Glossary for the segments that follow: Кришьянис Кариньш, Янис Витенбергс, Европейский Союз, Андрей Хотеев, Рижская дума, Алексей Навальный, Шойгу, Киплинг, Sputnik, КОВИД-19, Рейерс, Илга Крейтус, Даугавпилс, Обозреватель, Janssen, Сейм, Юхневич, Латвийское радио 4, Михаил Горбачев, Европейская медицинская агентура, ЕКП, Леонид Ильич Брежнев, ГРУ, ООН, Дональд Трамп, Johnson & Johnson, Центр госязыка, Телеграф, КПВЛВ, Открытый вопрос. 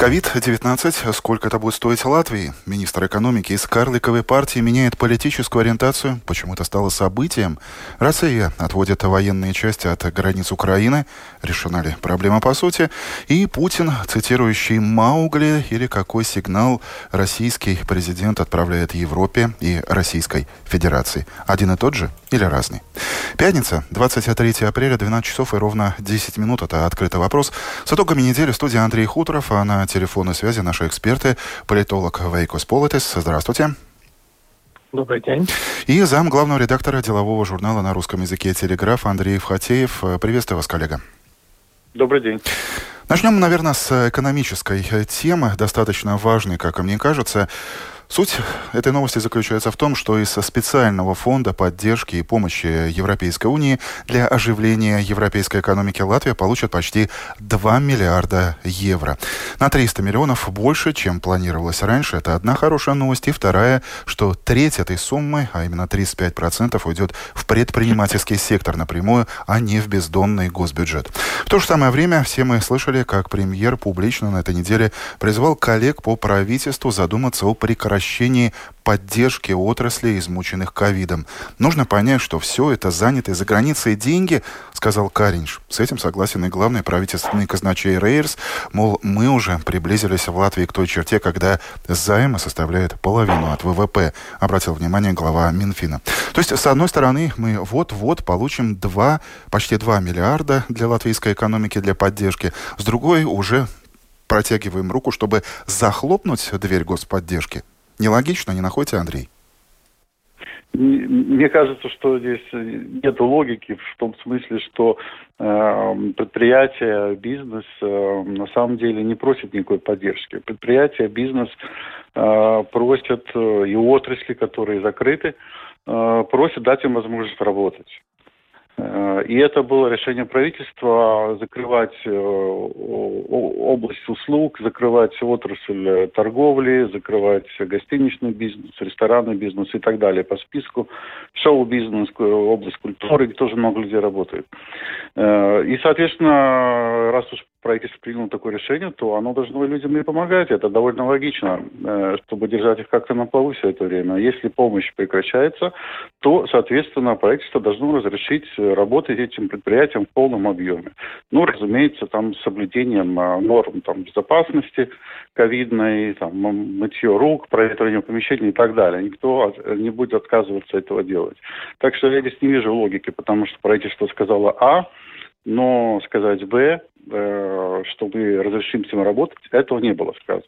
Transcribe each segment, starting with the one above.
ковид-19. Сколько это будет стоить Латвии? Министр экономики из карликовой партии меняет политическую ориентацию. Почему это стало событием? Россия отводит военные части от границ Украины. Решена ли проблема по сути? И Путин, цитирующий Маугли, или какой сигнал российский президент отправляет Европе и Российской Федерации? Один и тот же или разный? Пятница, 23 апреля, 12 часов и ровно 10 минут. Это «Открытый вопрос». С итогами недели в студии Андрей Хуторов, а на телефонной связи наши эксперты, политолог Вейко Сполитис. Здравствуйте. Добрый день. И зам главного редактора делового журнала на русском языке «Телеграф» Андрей Хотеев. Приветствую вас, коллега. Добрый день. Начнем, наверное, с экономической темы, достаточно важной, как мне кажется. Суть этой новости заключается в том, что из специального фонда поддержки и помощи Европейской Унии для оживления европейской экономики Латвия получит почти 2 миллиарда евро. На 300 миллионов больше, чем планировалось раньше. Это одна хорошая новость. И вторая, что треть этой суммы, а именно 35%, уйдет в предпринимательский сектор напрямую, а не в бездонный госбюджет. В то же самое время все мы слышали, как премьер публично на этой неделе призвал коллег по правительству задуматься о прекращении поддержки отрасли, измученных ковидом. Нужно понять, что все это занятые за границей деньги, сказал Кариньш. С этим согласен и главный правительственный казначей Рейерс. Мол, мы уже приблизились в Латвии к той черте, когда займы составляют половину от ВВП, обратил внимание глава Минфина. То есть, с одной стороны, мы вот-вот получим почти 2 миллиарда для латвийской экономики, для поддержки. С другой, уже протягиваем руку, чтобы захлопнуть дверь господдержки. Нелогично, не находите, Андрей? Мне кажется, что здесь нет логики в том смысле, что предприятия, бизнес на самом деле не просят никакой поддержки. Предприятия, бизнес просят, и отрасли, которые закрыты, просят дать им возможность работать. И это было решение правительства закрывать область услуг, закрывать отрасль торговли, закрывать гостиничный бизнес, ресторанный бизнес и так далее по списку. Шоу-бизнес, область культуры, где тоже много людей работает. И, соответственно, раз уж правительство приняло такое решение, то оно должно людям и помогать. Это довольно логично, чтобы держать их как-то на плаву все это время. Если помощь прекращается, то, соответственно, правительство должно разрешить работать этим предприятием в полном объеме. Ну, разумеется, там с соблюдением норм там, безопасности ковидной, там, мытье рук, проветривание помещений и так далее. Никто не будет отказываться этого делать. Так что я здесь не вижу логики, потому что правительство сказало «А», но сказать «Б», что мы разрешим всем работать, этого не было сказано.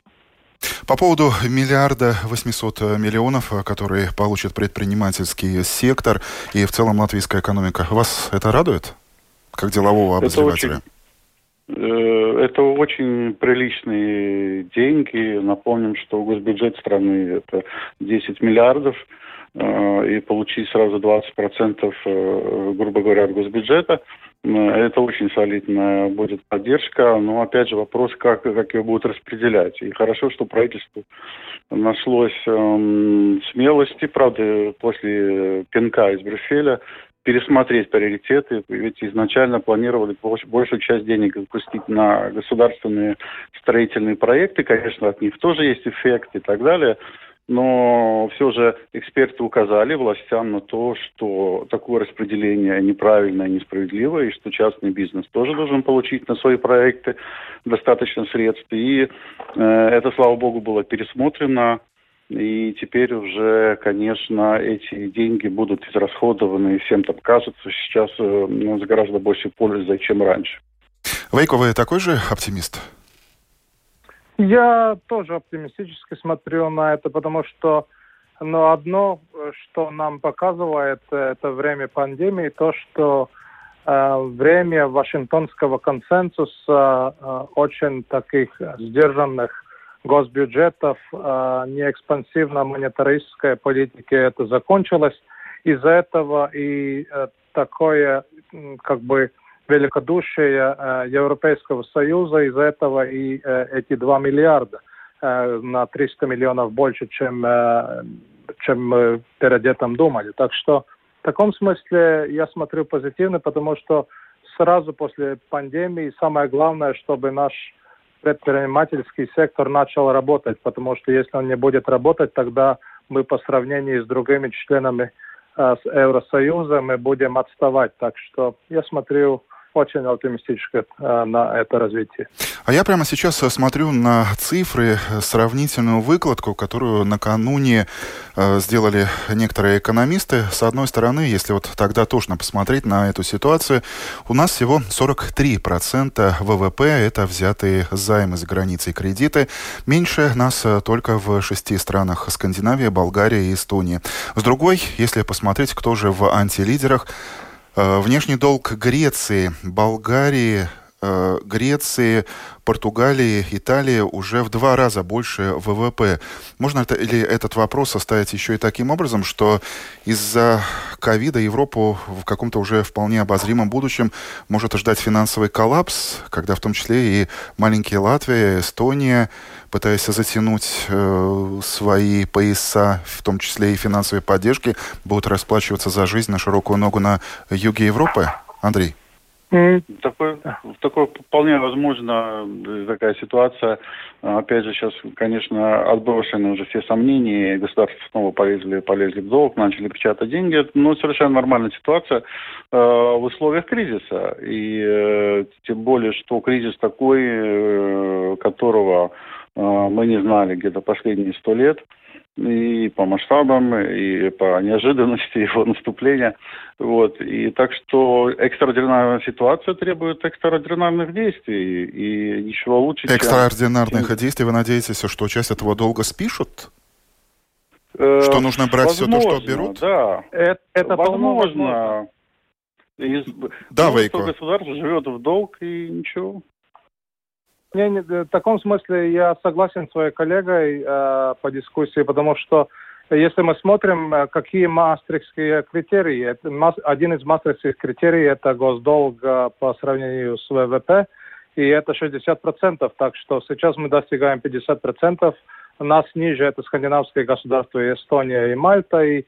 По поводу 1 800 000 000 евро, которые получит предпринимательский сектор и в целом латвийская экономика, вас это радует, как делового обозревателя? Это очень приличные деньги. Напомним, что госбюджет страны – это 10 миллиардов. И получить сразу 20%, грубо говоря, от госбюджета. Это очень солидная будет поддержка, но опять же вопрос, как ее будут распределять. И хорошо, что правительству нашлось смелости, правда, после пинка из Брюсселя, пересмотреть приоритеты, ведь изначально планировали большую часть денег запустить на государственные строительные проекты, конечно, от них тоже есть эффект и так далее. Но все же эксперты указали властям на то, что такое распределение неправильное, несправедливое, и что частный бизнес тоже должен получить на свои проекты достаточно средств. И это, слава богу, было пересмотрено. И теперь уже, конечно, эти деньги будут израсходованы, и всем там кажется, сейчас с гораздо большей пользой, чем раньше. Вейко, вы такой же оптимист? Я тоже оптимистически смотрю на это, потому что одно, что нам показывает это время пандемии, то, что время Вашингтонского консенсуса, очень таких сдержанных госбюджетов, неэкспансивно-монетаристской политики, это закончилось. Из-за этого и такое как бы великодушие Европейского Союза, из-за этого и эти 2 миллиарда на 300 миллионов больше, чем перед этим думали. Так что в таком смысле я смотрю позитивно, потому что сразу после пандемии самое главное, чтобы наш предпринимательский сектор начал работать, потому что если он не будет работать, тогда мы по сравнению с другими членами Евросоюза мы будем отставать. Так что я смотрю очень оптимистично на это развитие. А я прямо сейчас смотрю на цифры, сравнительную выкладку, которую накануне сделали некоторые экономисты. С одной стороны, если вот тогда точно посмотреть на эту ситуацию, у нас всего 43% ВВП – это взятые займы за границей кредиты. Меньше нас только в 6 странах – Скандинавия, Болгария и Эстония. С другой, если посмотреть, кто же в антилидерах, внешний долг Греции, Болгарии, Португалии, Италии уже в 2 раза больше ВВП. Можно ли этот вопрос составить еще и таким образом, что из-за ковида Европу в каком-то уже вполне обозримом будущем может ждать финансовый коллапс, когда в том числе и маленькие Латвия, Эстония, пытаясь затянуть свои пояса, в том числе и финансовые поддержки, будут расплачиваться за жизнь на широкую ногу на юге Европы? Андрей? Такое вполне возможно, такая ситуация. Опять же, сейчас, конечно, отброшены уже все сомнения, государства снова полезли в долг, начали печатать деньги. Но совершенно нормальная ситуация в условиях кризиса. И тем более, что кризис такой, которого мы не знали где-то последние 100 лет. И по масштабам, и по неожиданности его наступления. Вот. И так что экстраординарная ситуация требует экстраординарных действий. И ничего лучше, экстраординарных действий, вы надеетесь, что часть этого долга спишут? Что нужно брать возможно, все то, что берут? Да, это возможно. Да, Вейко. Государство живет в долг и ничего. В таком смысле я согласен с своей коллегой по дискуссии, потому что если мы смотрим, какие мастрихтские критерии, один из мастрихтских критерий – это госдолг по сравнению с ВВП, и это 60%, так что сейчас мы достигаем 50%, нас ниже – это скандинавские государства, Эстония и Мальта, и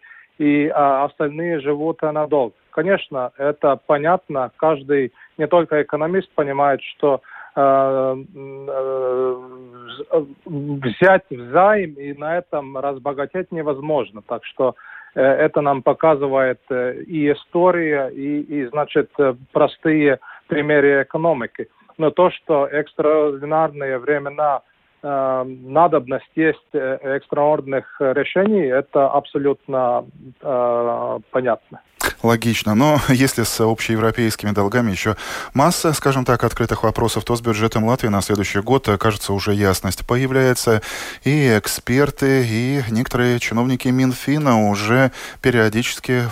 остальные живут на долг. Конечно, это понятно, каждый, не только экономист, понимает, что взять взаим и на этом разбогатеть невозможно. Так что это нам показывает и история, и значит, простые примеры экономики. Но то, что экстраординарные времена, надобность есть экстраординарных решений, это абсолютно понятно. Логично. Но если с общеевропейскими долгами еще масса, скажем так, открытых вопросов, то с бюджетом Латвии на следующий год, кажется, уже ясность появляется. И эксперты, и некоторые чиновники Минфина уже периодически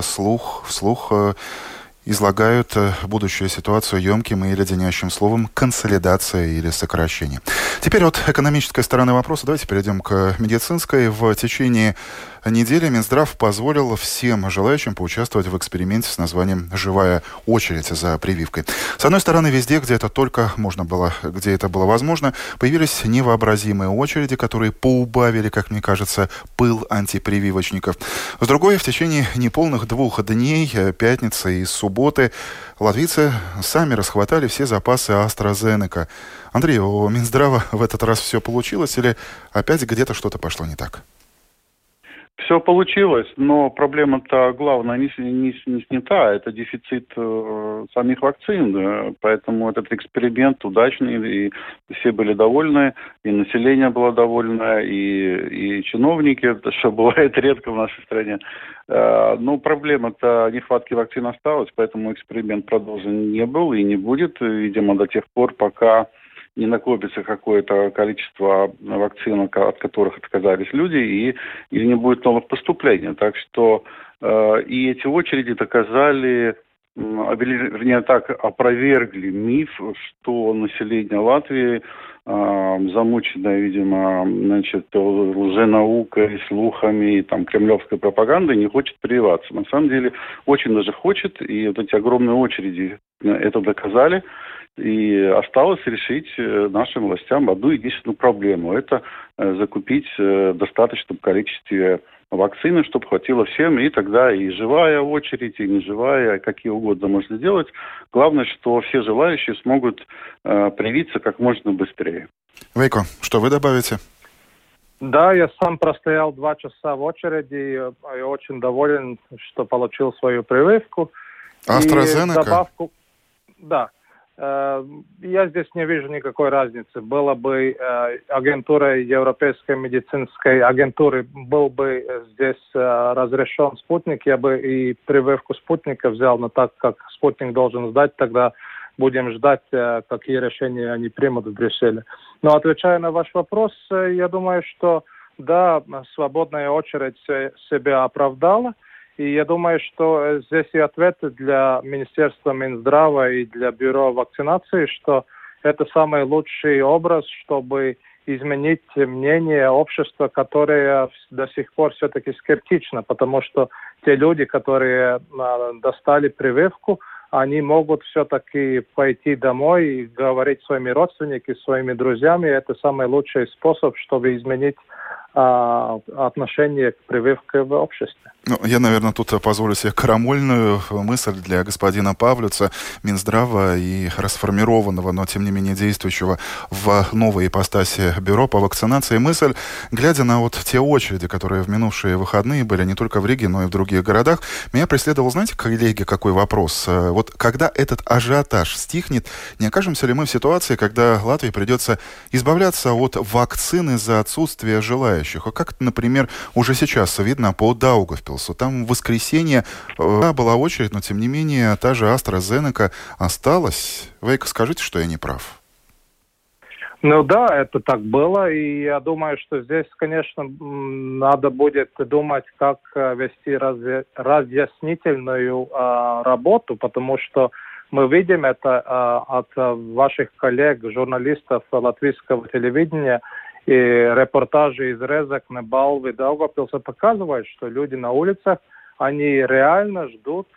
вслух излагают будущую ситуацию емким и леденящим словом «консолидация» или «сокращение». Теперь от экономической стороны вопроса давайте перейдем к медицинской. В течение недели Минздрав позволил всем желающим поучаствовать в эксперименте с названием «Живая очередь за прививкой». С одной стороны, везде, где это только можно было, где это было возможно, появились невообразимые очереди, которые поубавили, как мне кажется, пыл антипрививочников. С другой, в течение неполных 2 дней, пятницы и субботы, латвийцы сами расхватали все запасы AstraZeneca. Андрей, у Минздрава в этот раз все получилось или опять где-то что-то пошло не так? Все получилось, но проблема-то главная не снята, это дефицит самих вакцин, да, поэтому этот эксперимент удачный, и все были довольны, и население было довольно, и чиновники, что бывает редко в нашей стране. Но проблема-то нехватки вакцин осталась, поэтому эксперимент продолжен не был и не будет, видимо, до тех пор, пока не накопится какое-то количество вакцин, от которых отказались люди, и не будет новых поступлений. Так что и эти очереди доказали, опровергли миф, что население Латвии замученная, видимо, лженаукой, слухами, там, кремлевской пропагандой, не хочет прививаться. На самом деле, очень даже хочет, и вот эти огромные очереди это доказали. И осталось решить нашим властям одну единственную проблему. Это закупить в достаточном количестве вакцины, чтобы хватило всем, и тогда и живая очередь, и неживая, какие угодно можно делать. Главное, что все желающие смогут привиться как можно быстрее. Вейко, что вы добавите? Да, я сам простоял 2 часа в очереди, и очень доволен, что получил свою прививку. AstraZeneca? И добавку... Да. Я здесь не вижу никакой разницы. Была бы агентура Европейской медицинской агентуры, был бы здесь разрешен Спутник, я бы и прививку Спутника взял, но так как Спутник должен сдать, тогда будем ждать, какие решения они примут в Брюсселе. Но отвечая на ваш вопрос, я думаю, что да, свободная очередь себя оправдала. И я думаю, что здесь и ответы для Министерства Минздрава и для Бюро вакцинации, что это самый лучший образ, чтобы изменить мнение общества, которое до сих пор все-таки скептично, потому что те люди, которые достали прививку, они могут все-таки пойти домой и говорить с своими родственниками, своими друзьями. Это самый лучший способ, чтобы изменить отношение к прививке в обществе. Ну, я, наверное, тут позволю себе крамольную мысль для господина Павлюца, Минздрава и расформированного, но тем не менее действующего в новой ипостаси Бюро по вакцинации. Мысль, глядя на вот те очереди, которые в минувшие выходные были не только в Риге, но и в других городах, меня преследовал, знаете, коллеги, какой вопрос? Вот когда этот ажиотаж стихнет, не окажемся ли мы в ситуации, когда Латвии придется избавляться от вакцины за отсутствие желающих? А как, например, уже сейчас видно по Даугавпилсу. Там в воскресенье была очередь, но, тем не менее, та же AstraZeneca осталась. Вейко, скажите, что я не прав. Ну да, это так было. И я думаю, что здесь, конечно, надо будет думать, как вести разъяснительную работу, потому что мы видим это от ваших коллег, журналистов латвийского телевидения, и репортажи из Резак, Небалвы, Даугавпилса показывают, что люди на улицах, они реально ждут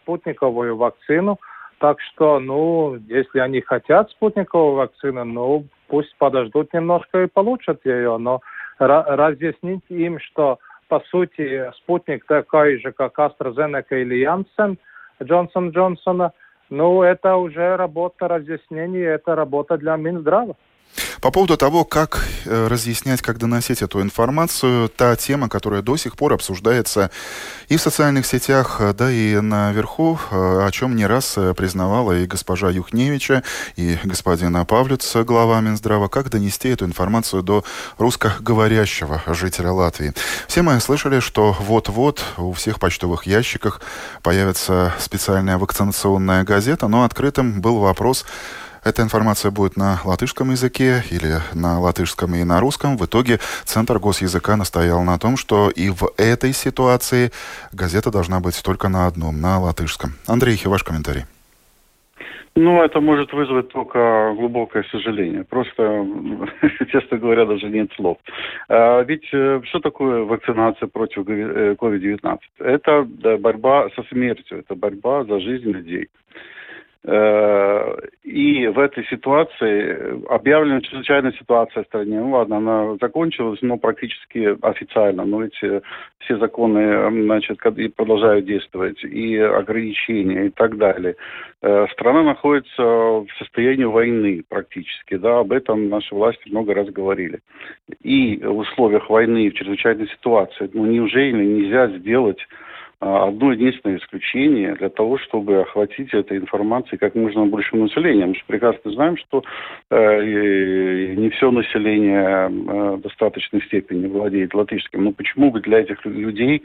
спутниковую вакцину. Так что, если они хотят спутниковую вакцину, пусть подождут немножко и получат ее. Но разъяснить им, что, по сути, спутник такой же, как AstraZeneca или Janssen, Johnson Johnson'а, это уже работа разъяснений, это работа для Минздрава. По поводу того, как разъяснять, как доносить эту информацию, та тема, которая до сих пор обсуждается и в социальных сетях, да и наверху, о чем не раз признавала и госпожа Юхневича, и господин Павлюц, глава Минздрава, как донести эту информацию до русскоговорящего жителя Латвии. Все мы слышали, что вот-вот у всех почтовых ящиках появится специальная вакцинационная газета, но открытым был вопрос, эта информация будет на латышском языке или на латышском и на русском. В итоге Центр госязыка настоял на том, что и в этой ситуации газета должна быть только на одном, на латышском. Андрей, ваш комментарий. Это может вызвать только глубокое сожаление. Просто, честно говоря, даже нет слов. Ведь что такое вакцинация против COVID-19? Это борьба со смертью, это борьба за жизнь людей. И в этой ситуации объявлена чрезвычайная ситуация в стране. Ладно, она закончилась, но практически официально. Но ведь все законы, продолжают действовать, и ограничения, и так далее. Страна находится в состоянии войны практически. Да, об этом наши власти много раз говорили. И в условиях войны, в чрезвычайной ситуации, неужели нельзя сделать одно единственное исключение для того, чтобы охватить этой информацией как можно большим населением. Мы же прекрасно знаем, что не все население в достаточной степени владеет латышским. Но почему бы для этих людей,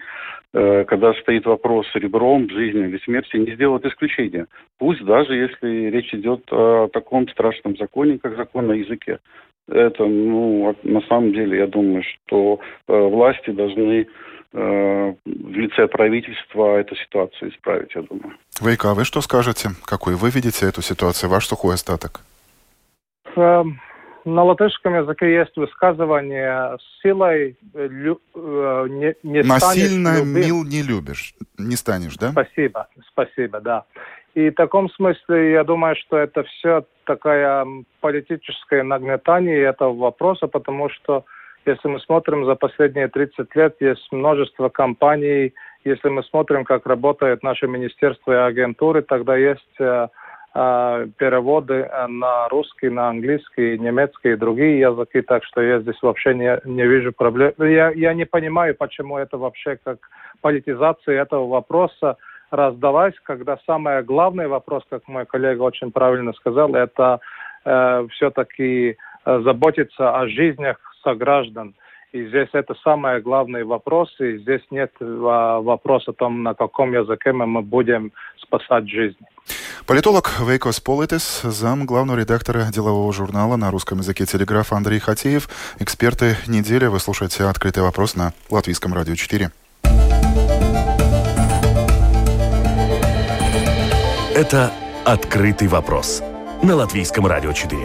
когда стоит вопрос ребром, жизни или смерти, не сделать исключения? Пусть даже если речь идет о таком страшном законе, как закон о языке. Это, на самом деле, я думаю, что власти должны в лице правительства эту ситуацию исправить, я думаю. Вейко, а вы что скажете? Какой вы видите эту ситуацию? Ваш сухой остаток? на латышском языке есть высказывание «силой не насильно станешь любим». Мил не любишь, не станешь, да? Спасибо, да. И в таком смысле, я думаю, что это все такое политическое нагнетание этого вопроса, потому что, если мы смотрим за последние 30 лет, есть множество компаний, если мы смотрим, как работает наше министерство и агентуры, тогда есть переводы на русский, на английский, немецкий и другие языки, так что я здесь вообще не вижу проблем. Я не понимаю, почему это вообще как политизация этого вопроса раздалась, когда самый главный вопрос, как мой коллега очень правильно сказал, это все-таки заботиться о жизнях сограждан. И здесь это самый главный вопрос, и здесь нет вопроса о том, на каком языке мы будем спасать жизни. Политолог Вейко Сполитис, зам главного редактора делового журнала на русском языке «Телеграф» Андрей Хотеев. Эксперты недели. Вы слушаете «Открытый вопрос» на Латвийском радио 4. Это «Открытый вопрос» на Латвийском радио 4.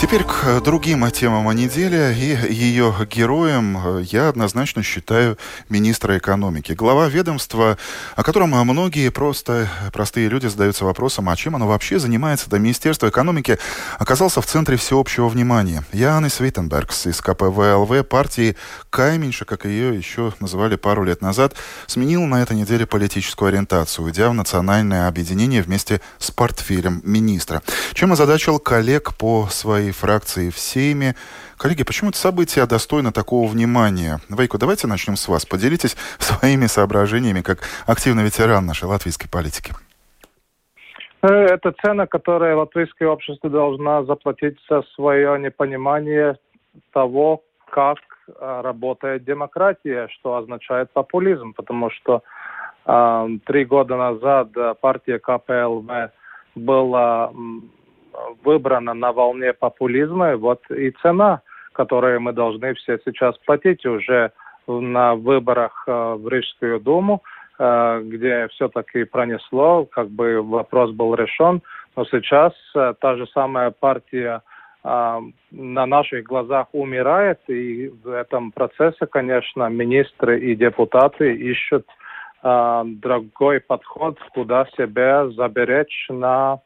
Теперь к другим темам недели, и ее героем я однозначно считаю министра экономики. Глава ведомства, о котором многие простые люди задаются вопросом, а чем оно вообще занимается, да Министерство экономики оказался в центре всеобщего внимания. Янис Витенбергс из КПВЛВ, партии Кайминша, как ее еще называли пару лет назад, сменил на этой неделе политическую ориентацию, уйдя в национальное объединение вместе с портфелем министра. Чем озадачил коллег по своей фракции в Сейме. Коллеги, почему это событие достойно такого внимания? Вейко, давайте начнем с вас. Поделитесь своими соображениями, как активный ветеран нашей латвийской политики. Это цена, которую латвийское общество должно заплатить за свое непонимание того, как работает демократия, что означает популизм. Потому что 3 года назад партия КПЛМ была выбрана на волне популизма, вот и цена, которую мы должны все сейчас платить уже на выборах в Рижскую думу, где все-таки пронесло, как бы вопрос был решен, но сейчас та же самая партия на наших глазах умирает, и в этом процессе, конечно, министры и депутаты ищут другой подход, куда себя заберечь на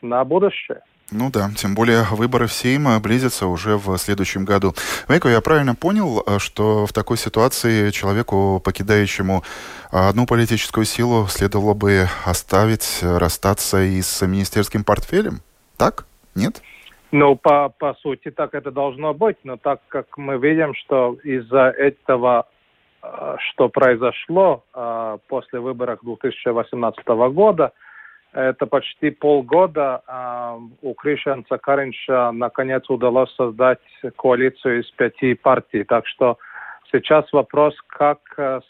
будущее. Ну да, тем более выборы в Сейм близятся уже в следующем году. Вейко, я правильно понял, что в такой ситуации человеку, покидающему одну политическую силу, следовало бы расстаться и с министерским портфелем? Так? Нет? Ну, по сути, так это должно быть. Но так как мы видим, что из-за этого, что произошло после выборов 2018 года, это почти полгода у Кришьяниса Кариньша наконец удалось создать коалицию из 5 партий. Так что сейчас вопрос, как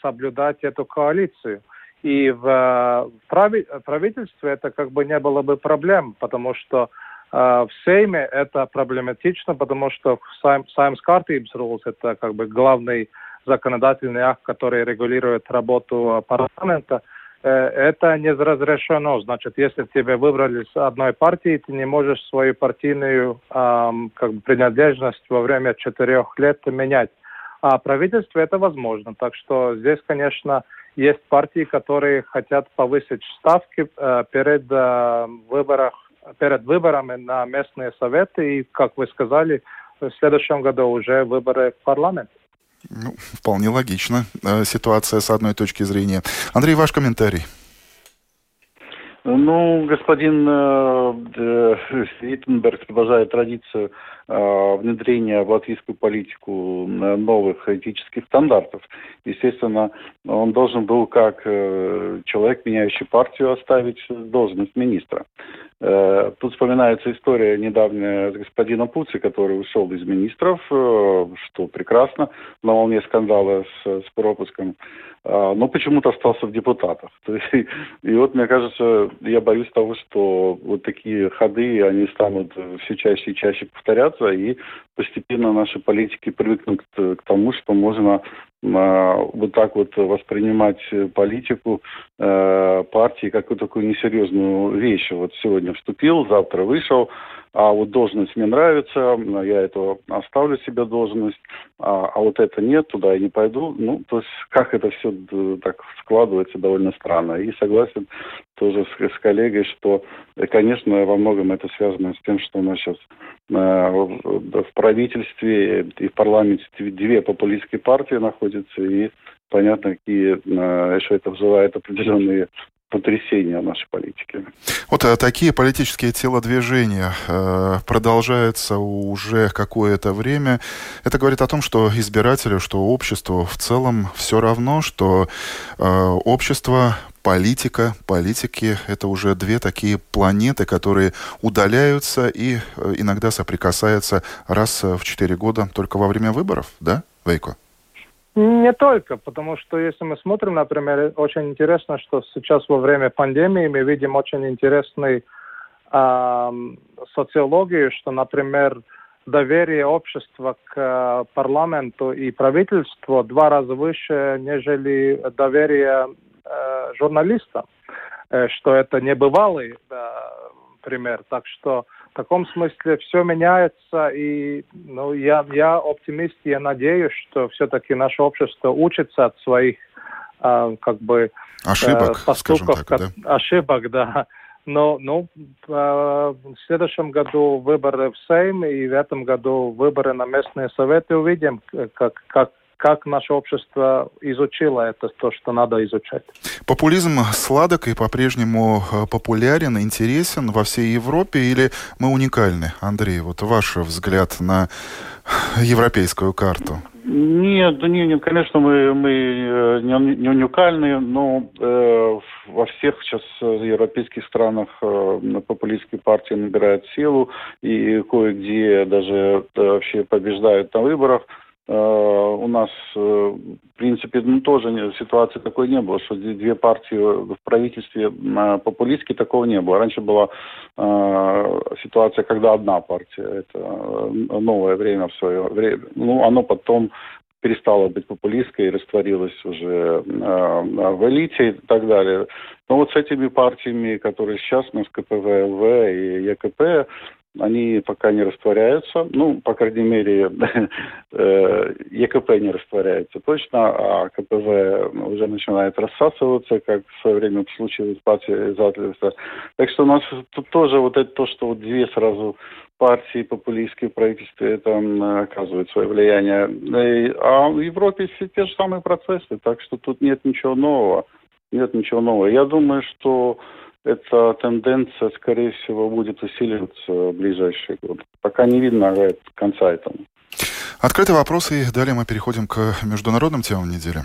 соблюдать эту коалицию. И в правительстве это как бы не было бы проблем, потому что в Сейме это проблематично, потому что Saeim's Kārtības rules, это как бы главный законодательный акт, который регулирует работу парламента, это не разрешено. Значит, если тебя выбрали с одной партии, ты не можешь свою партийную принадлежность во время 4 лет менять. А правительство это возможно. Так что здесь, конечно, есть партии, которые хотят повысить ставки перед выборами на местные советы. И, как вы сказали, в следующем году уже выборы в парламент. Ну, вполне логично ситуация с одной точки зрения. Андрей, ваш комментарий. Ну, господин Виттенберг продолжает традицию внедрения в латвийскую политику новых этических стандартов. Естественно, он должен был, как человек, меняющий партию, оставить должность министра. Тут вспоминается история недавняя с господином Пуци, который ушел из министров, что прекрасно, на волне скандала с пропуском но почему-то остался в депутатах. И вот, мне кажется, я боюсь того, что вот такие ходы, они станут все чаще и чаще повторяться, и постепенно наши политики привыкнут к тому, что можно вот так вот воспринимать политику партии как такую несерьезную вещь. Вот сегодня вступил, завтра вышел, а вот должность мне нравится, я это оставлю себе должность, а вот это нет, туда я не пойду. Ну, то есть, как это все так складывается, довольно странно. И согласен тоже с коллегой, что, конечно, во многом это связано с тем, что у нас сейчас в правительстве и в парламенте две популистские партии находятся, и понятно, что это вызывает определенные потрясения нашей политики. Вот такие политические телодвижения продолжаются уже какое-то время. Это говорит о том, что избирателю, что обществу в целом все равно, что общество, политика, политики – это уже две такие планеты, которые удаляются и иногда соприкасаются раз в 4 года только во время выборов, да, Вейко? Не только, потому что если мы смотрим, например, очень интересно, что сейчас во время пандемии мы видим очень интересную социологию, что, например, доверие общества к парламенту и правительству 2 раза выше, нежели доверие журналистам, что это небывалый пример. Так что в таком смысле все меняется, и я оптимист, я надеюсь, что все-таки наше общество учится от своих ошибок, поступков, так, да? Ошибок, да. Но в следующем году выборы в Сейм, и в этом году выборы на местные советы, увидим, как наше общество изучило это, то, что надо изучать. Популизм сладок и по-прежнему популярен, интересен во всей Европе, или мы уникальны? Андрей, вот ваш взгляд на европейскую карту. Нет, конечно, мы не уникальны, но во всех сейчас европейских странах популистские партии набирают силу, и кое-где даже вообще побеждают на выборах. У нас, в принципе, тоже ситуации такой не было, что две партии в правительстве популистские, такого не было. Раньше была ситуация, когда одна партия, это новое время в свое время, оно потом перестало быть популистской и растворилось уже в элите и так далее. Но вот с этими партиями, которые сейчас у нас КПВЛВ и ЕКП, они пока не растворяются, по крайней мере, ЕКП не растворяется точно, а КПВ уже начинает рассасываться, как в свое время случилось в партии Затлиса. Так что у нас тут тоже вот это то, что вот две сразу партии популистские в правительстве, это оказывает свое влияние. А в Европе все те же самые процессы, так что тут нет ничего нового. Я думаю, что эта тенденция, скорее всего, будет усиливаться в ближайшие годы. Пока не видно конца этому. Открытый вопрос, и далее мы переходим к международным темам недели.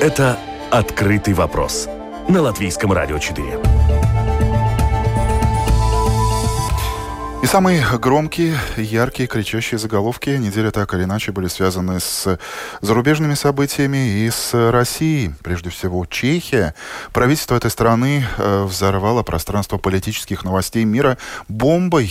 Это «Открытый вопрос» на Латвийском радио 4. И самые громкие, яркие, кричащие заголовки недели так или иначе были связаны с зарубежными событиями и с Россией. Прежде всего, Чехия. Правительство этой страны взорвало пространство политических новостей мира бомбой,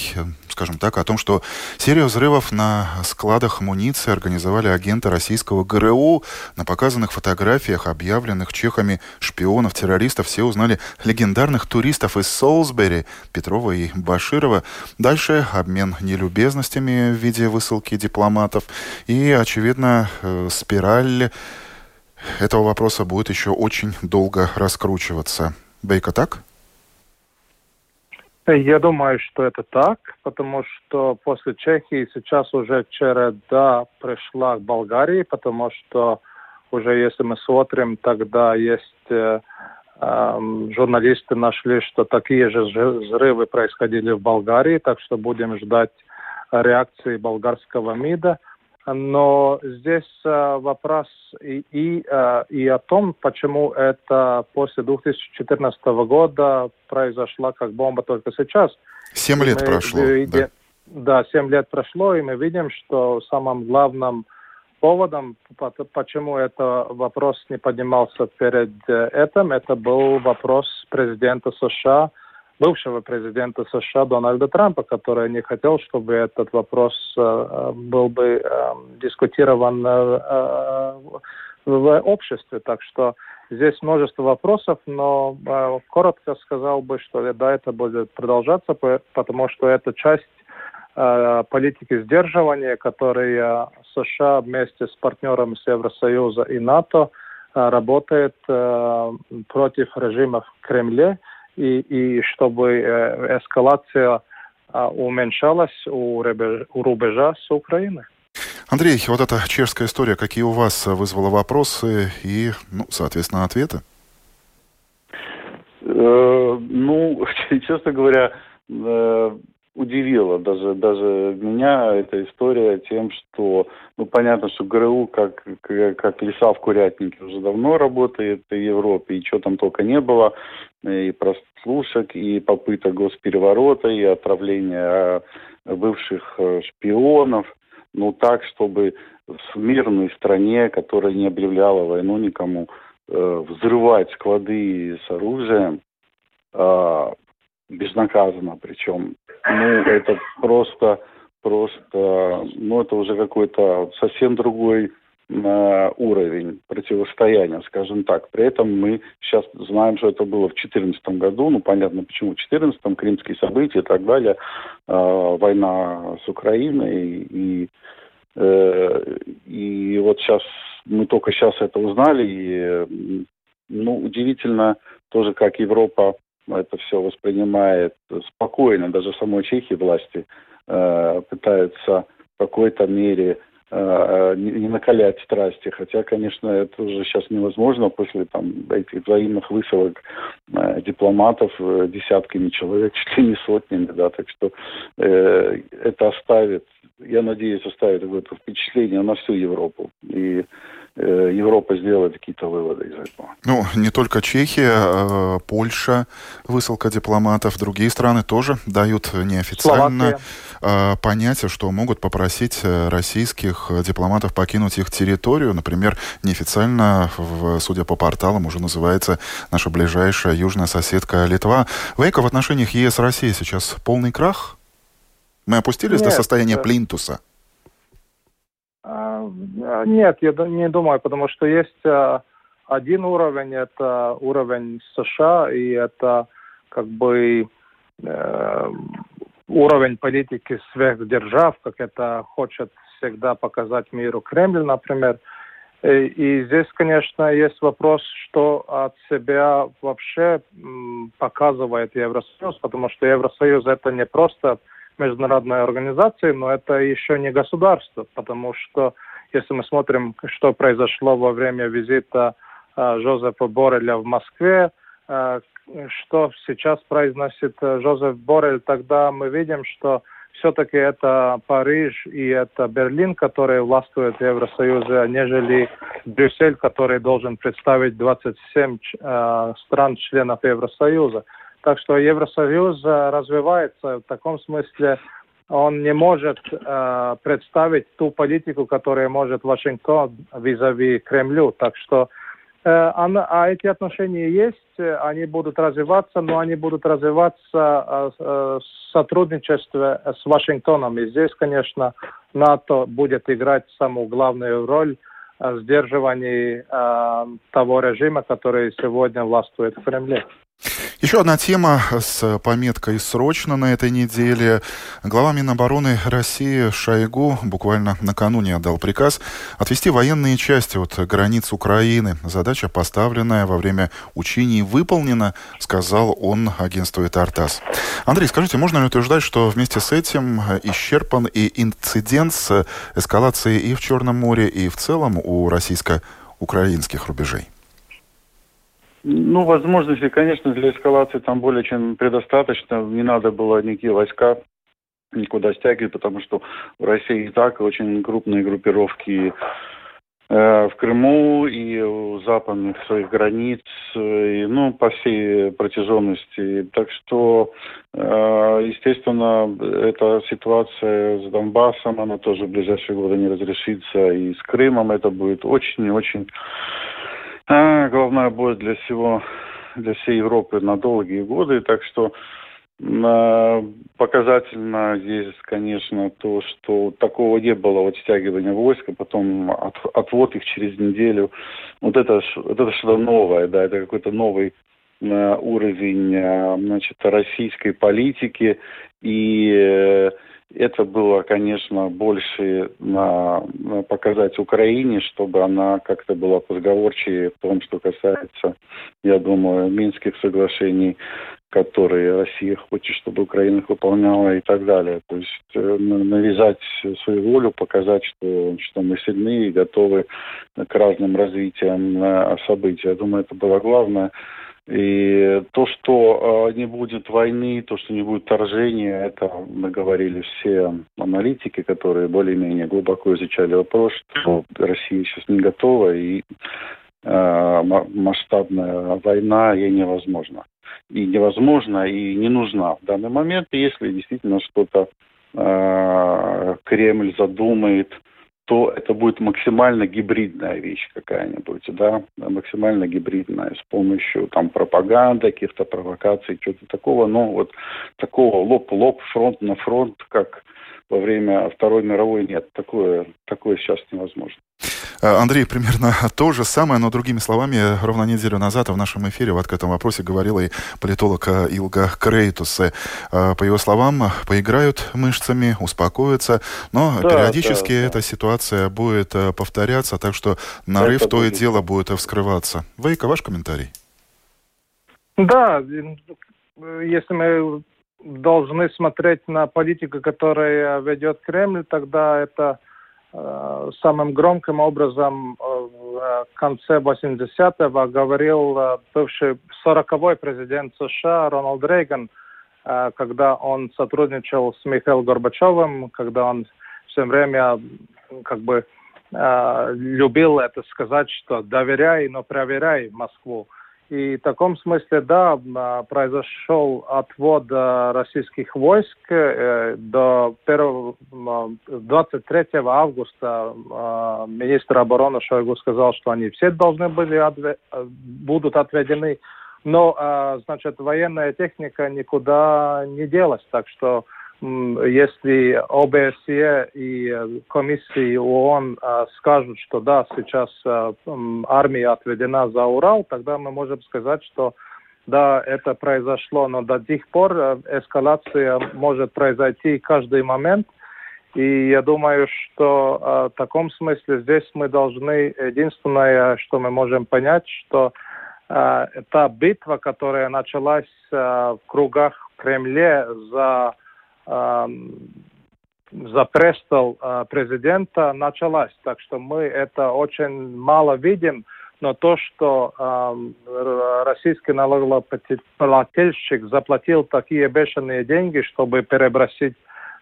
скажем так, о том, что серию взрывов на складах муниции организовали агенты российского ГРУ. На показанных фотографиях объявленных чехами шпионов-террористов все узнали легендарных туристов из Солсбери, Петрова и Баширова. Дальше обмен нелюбезностями в виде высылки дипломатов. И, очевидно, спираль этого вопроса будет еще очень долго раскручиваться. Вейко, так? Я думаю, что это так, потому что после Чехии сейчас уже череда пришла к Болгарии, потому что уже если мы смотрим, тогда есть журналисты нашли, что такие же взрывы происходили в Болгарии, так что будем ждать реакции болгарского МИДа. Но здесь вопрос и о том, почему это после 2014 года произошла как бомба только сейчас. 7 лет прошло, да. Да, 7 лет прошло, и мы видим, что самым главным поводом, почему этот вопрос не поднимался перед этим, это был вопрос президента США, бывшего президента США Дональда Трампа, который не хотел, чтобы этот вопрос был бы дискутирован в обществе. Так что здесь множество вопросов, но коротко сказал бы, что да, это будет продолжаться, потому что это часть политики сдерживания, которые США вместе с партнерами Евросоюза и НАТО работает против режимов в Кремле, и чтобы эскалация уменьшалась у рубежа с Украиной. Андрей, вот эта чешская история, какие у вас вызвала вопросы и, соответственно, ответы? Честно говоря, удивила даже меня эта история тем, что, понятно, что ГРУ как лиса в курятнике уже давно работает в Европе, и чего там только не было, и прослушек, и попыток госпереворота, и отравления бывших шпионов, так, чтобы в мирной стране, которая не объявляла войну никому, взрывать склады с оружием, безнаказанно причем. Это просто это уже какой-то совсем другой уровень противостояния, скажем так. При этом мы сейчас знаем, что это было в 2014 году, понятно, почему в 2014, крымские события и так далее, война с Украиной, и вот сейчас, мы только сейчас это узнали, и, удивительно тоже, как Европа это все воспринимает спокойно. Даже в самой Чехии власти пытаются в какой-то мере не накалять страсти. Хотя, конечно, это уже сейчас невозможно после этих взаимных высылок дипломатов десятками человек, чуть ли не сотнями. Да, так что это оставит, я надеюсь, оставит это впечатление на всю Европу. И Европа сделает какие-то выводы из этого. Не только Чехия, Польша, высылка дипломатов, другие страны тоже дают неофициально понятие, что могут попросить российских дипломатов покинуть их территорию. Например, неофициально, судя по порталам, уже называется наша ближайшая южная соседка Литва. Вейко, в отношениях ЕС-России сейчас полный крах? Мы опустились до состояния плинтуса? Нет, я не думаю, потому что есть один уровень, это уровень США, и это уровень политики сверхдержав, как это хочет всегда показать миру Кремль, например. И здесь, конечно, есть вопрос, что от себя вообще показывает Евросоюз, потому что Евросоюз это не просто международной организации, но это еще не государство, потому что если мы смотрим, что произошло во время визита Жозефа Бореля в Москве, что сейчас произносит Жозеф Борель, тогда мы видим, что все-таки это Париж и это Берлин, которые властвуют в Евросоюзе, нежели Брюссель, который должен представить 27 стран-членов Евросоюза. Так что Евросоюз развивается в таком смысле, он не может представить ту политику, которую может Вашингтон визави Кремлю. Так что эти отношения есть, они будут развиваться, но они будут развиваться в сотрудничестве с Вашингтоном. И здесь, конечно, НАТО будет играть самую главную роль в сдерживании того режима, который сегодня властвует в Кремле. Еще одна тема с пометкой «Срочно» на этой неделе. Глава Минобороны России Шойгу буквально накануне отдал приказ отвести военные части от границ Украины. Задача, поставленная во время учений, выполнена, сказал он агентству «Тартас». Андрей, скажите, можно ли утверждать, что вместе с этим исчерпан и инцидент с эскалацией и в Черном море, и в целом у российско-украинских рубежей? Возможности, конечно, для эскалации там более чем предостаточно. Не надо было никакие войска никуда стягивать, потому что в России и так очень крупные группировки в Крыму и у западных своих границ, и, по всей протяженности. Так что, естественно, эта ситуация с Донбассом, она тоже в ближайшие годы не разрешится, и с Крымом это будет очень-очень головная боль для всей Европы на долгие годы. Так что показательно здесь, конечно, то, что такого не было, стягивания войск, а потом отвод их через неделю. Это что-то новое, да, это какой-то новый уровень, российской политики, и это было, конечно, больше показать Украине, чтобы она как-то была позговорчивее в том, что касается, я думаю, Минских соглашений, которые Россия хочет, чтобы Украина их выполняла и так далее. То есть навязать свою волю, показать, что мы сильны и готовы к разным развитиям событий. Я думаю, это было главное. И то, что не будет войны, то, что не будет вторжения, это мы говорили все аналитики, которые более-менее глубоко изучали вопрос, что Россия сейчас не готова, и масштабная война ей невозможна. И невозможно, и не нужна в данный момент, если действительно что-то Кремль задумает, то это будет максимально гибридная вещь какая-нибудь, да, максимально гибридная, с помощью пропаганды, каких-то провокаций, чего-то такого, такого лоб в лоб, фронт на фронт, как во время Второй мировой, нет, такое сейчас невозможно. Андрей, примерно то же самое, но другими словами, ровно неделю назад в нашем эфире в «Открытом вопросе» говорила и политолог Илга Крейтус. По его словам, поиграют мышцами, успокоятся, но периодически эта ситуация будет повторяться, так что нарыв то и дело будет вскрываться. Вейко, ваш комментарий? Да, если мы должны смотреть на политику, которую ведет Кремль, тогда это самым громким образом в конце 80-го говорил бывший 40-й президент США Рональд Рейган, когда он сотрудничал с Михаилом Горбачевым, когда он все время любил это сказать, что доверяй, но проверяй Москву. И в таком смысле, да, произошел отвод российских войск до 23 августа. Министр обороны Шойгу сказал, что они все должны будут отведены. Но, военная техника никуда не делась. Так что, если ОБСЕ и комиссии ООН скажут, что да, сейчас армия отведена за Урал, тогда мы можем сказать, что да, это произошло, но до тех пор эскалация может произойти каждый момент. И я думаю, что в таком смысле здесь мы должны, единственное, что мы можем понять, что та битва, которая началась в кругах Кремля за престол президента, началась. Так что мы это очень мало видим, но то, что российский налогоплательщик заплатил такие бешеные деньги, чтобы перебросить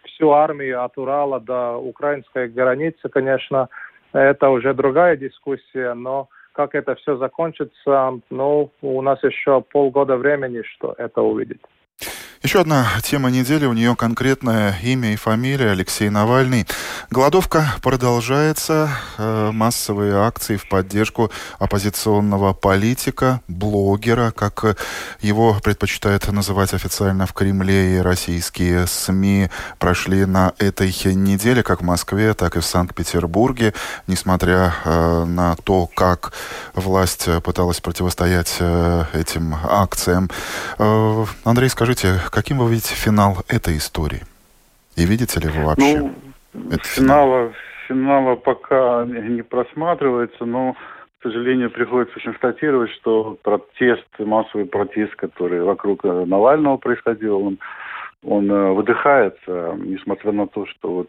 всю армию от Урала до украинской границы, конечно, это уже другая дискуссия, но как это все закончится, у нас еще полгода времени, что это увидеть. Еще одна тема недели, у нее конкретное имя и фамилия — Алексей Навальный. Голодовка продолжается, массовые акции в поддержку оппозиционного политика, блогера, как его предпочитают называть официально в Кремле, и российские СМИ прошли на этой неделе, как в Москве, так и в Санкт-Петербурге. Несмотря на то, как власть пыталась противостоять этим акциям. Андрей, скажите, каким вы видите финал этой истории? И видите ли вы вообще этот финал? Финала пока не просматривается, но, к сожалению, приходится констатировать, что массовый протест, который вокруг Навального происходил, он выдыхается, несмотря на то, что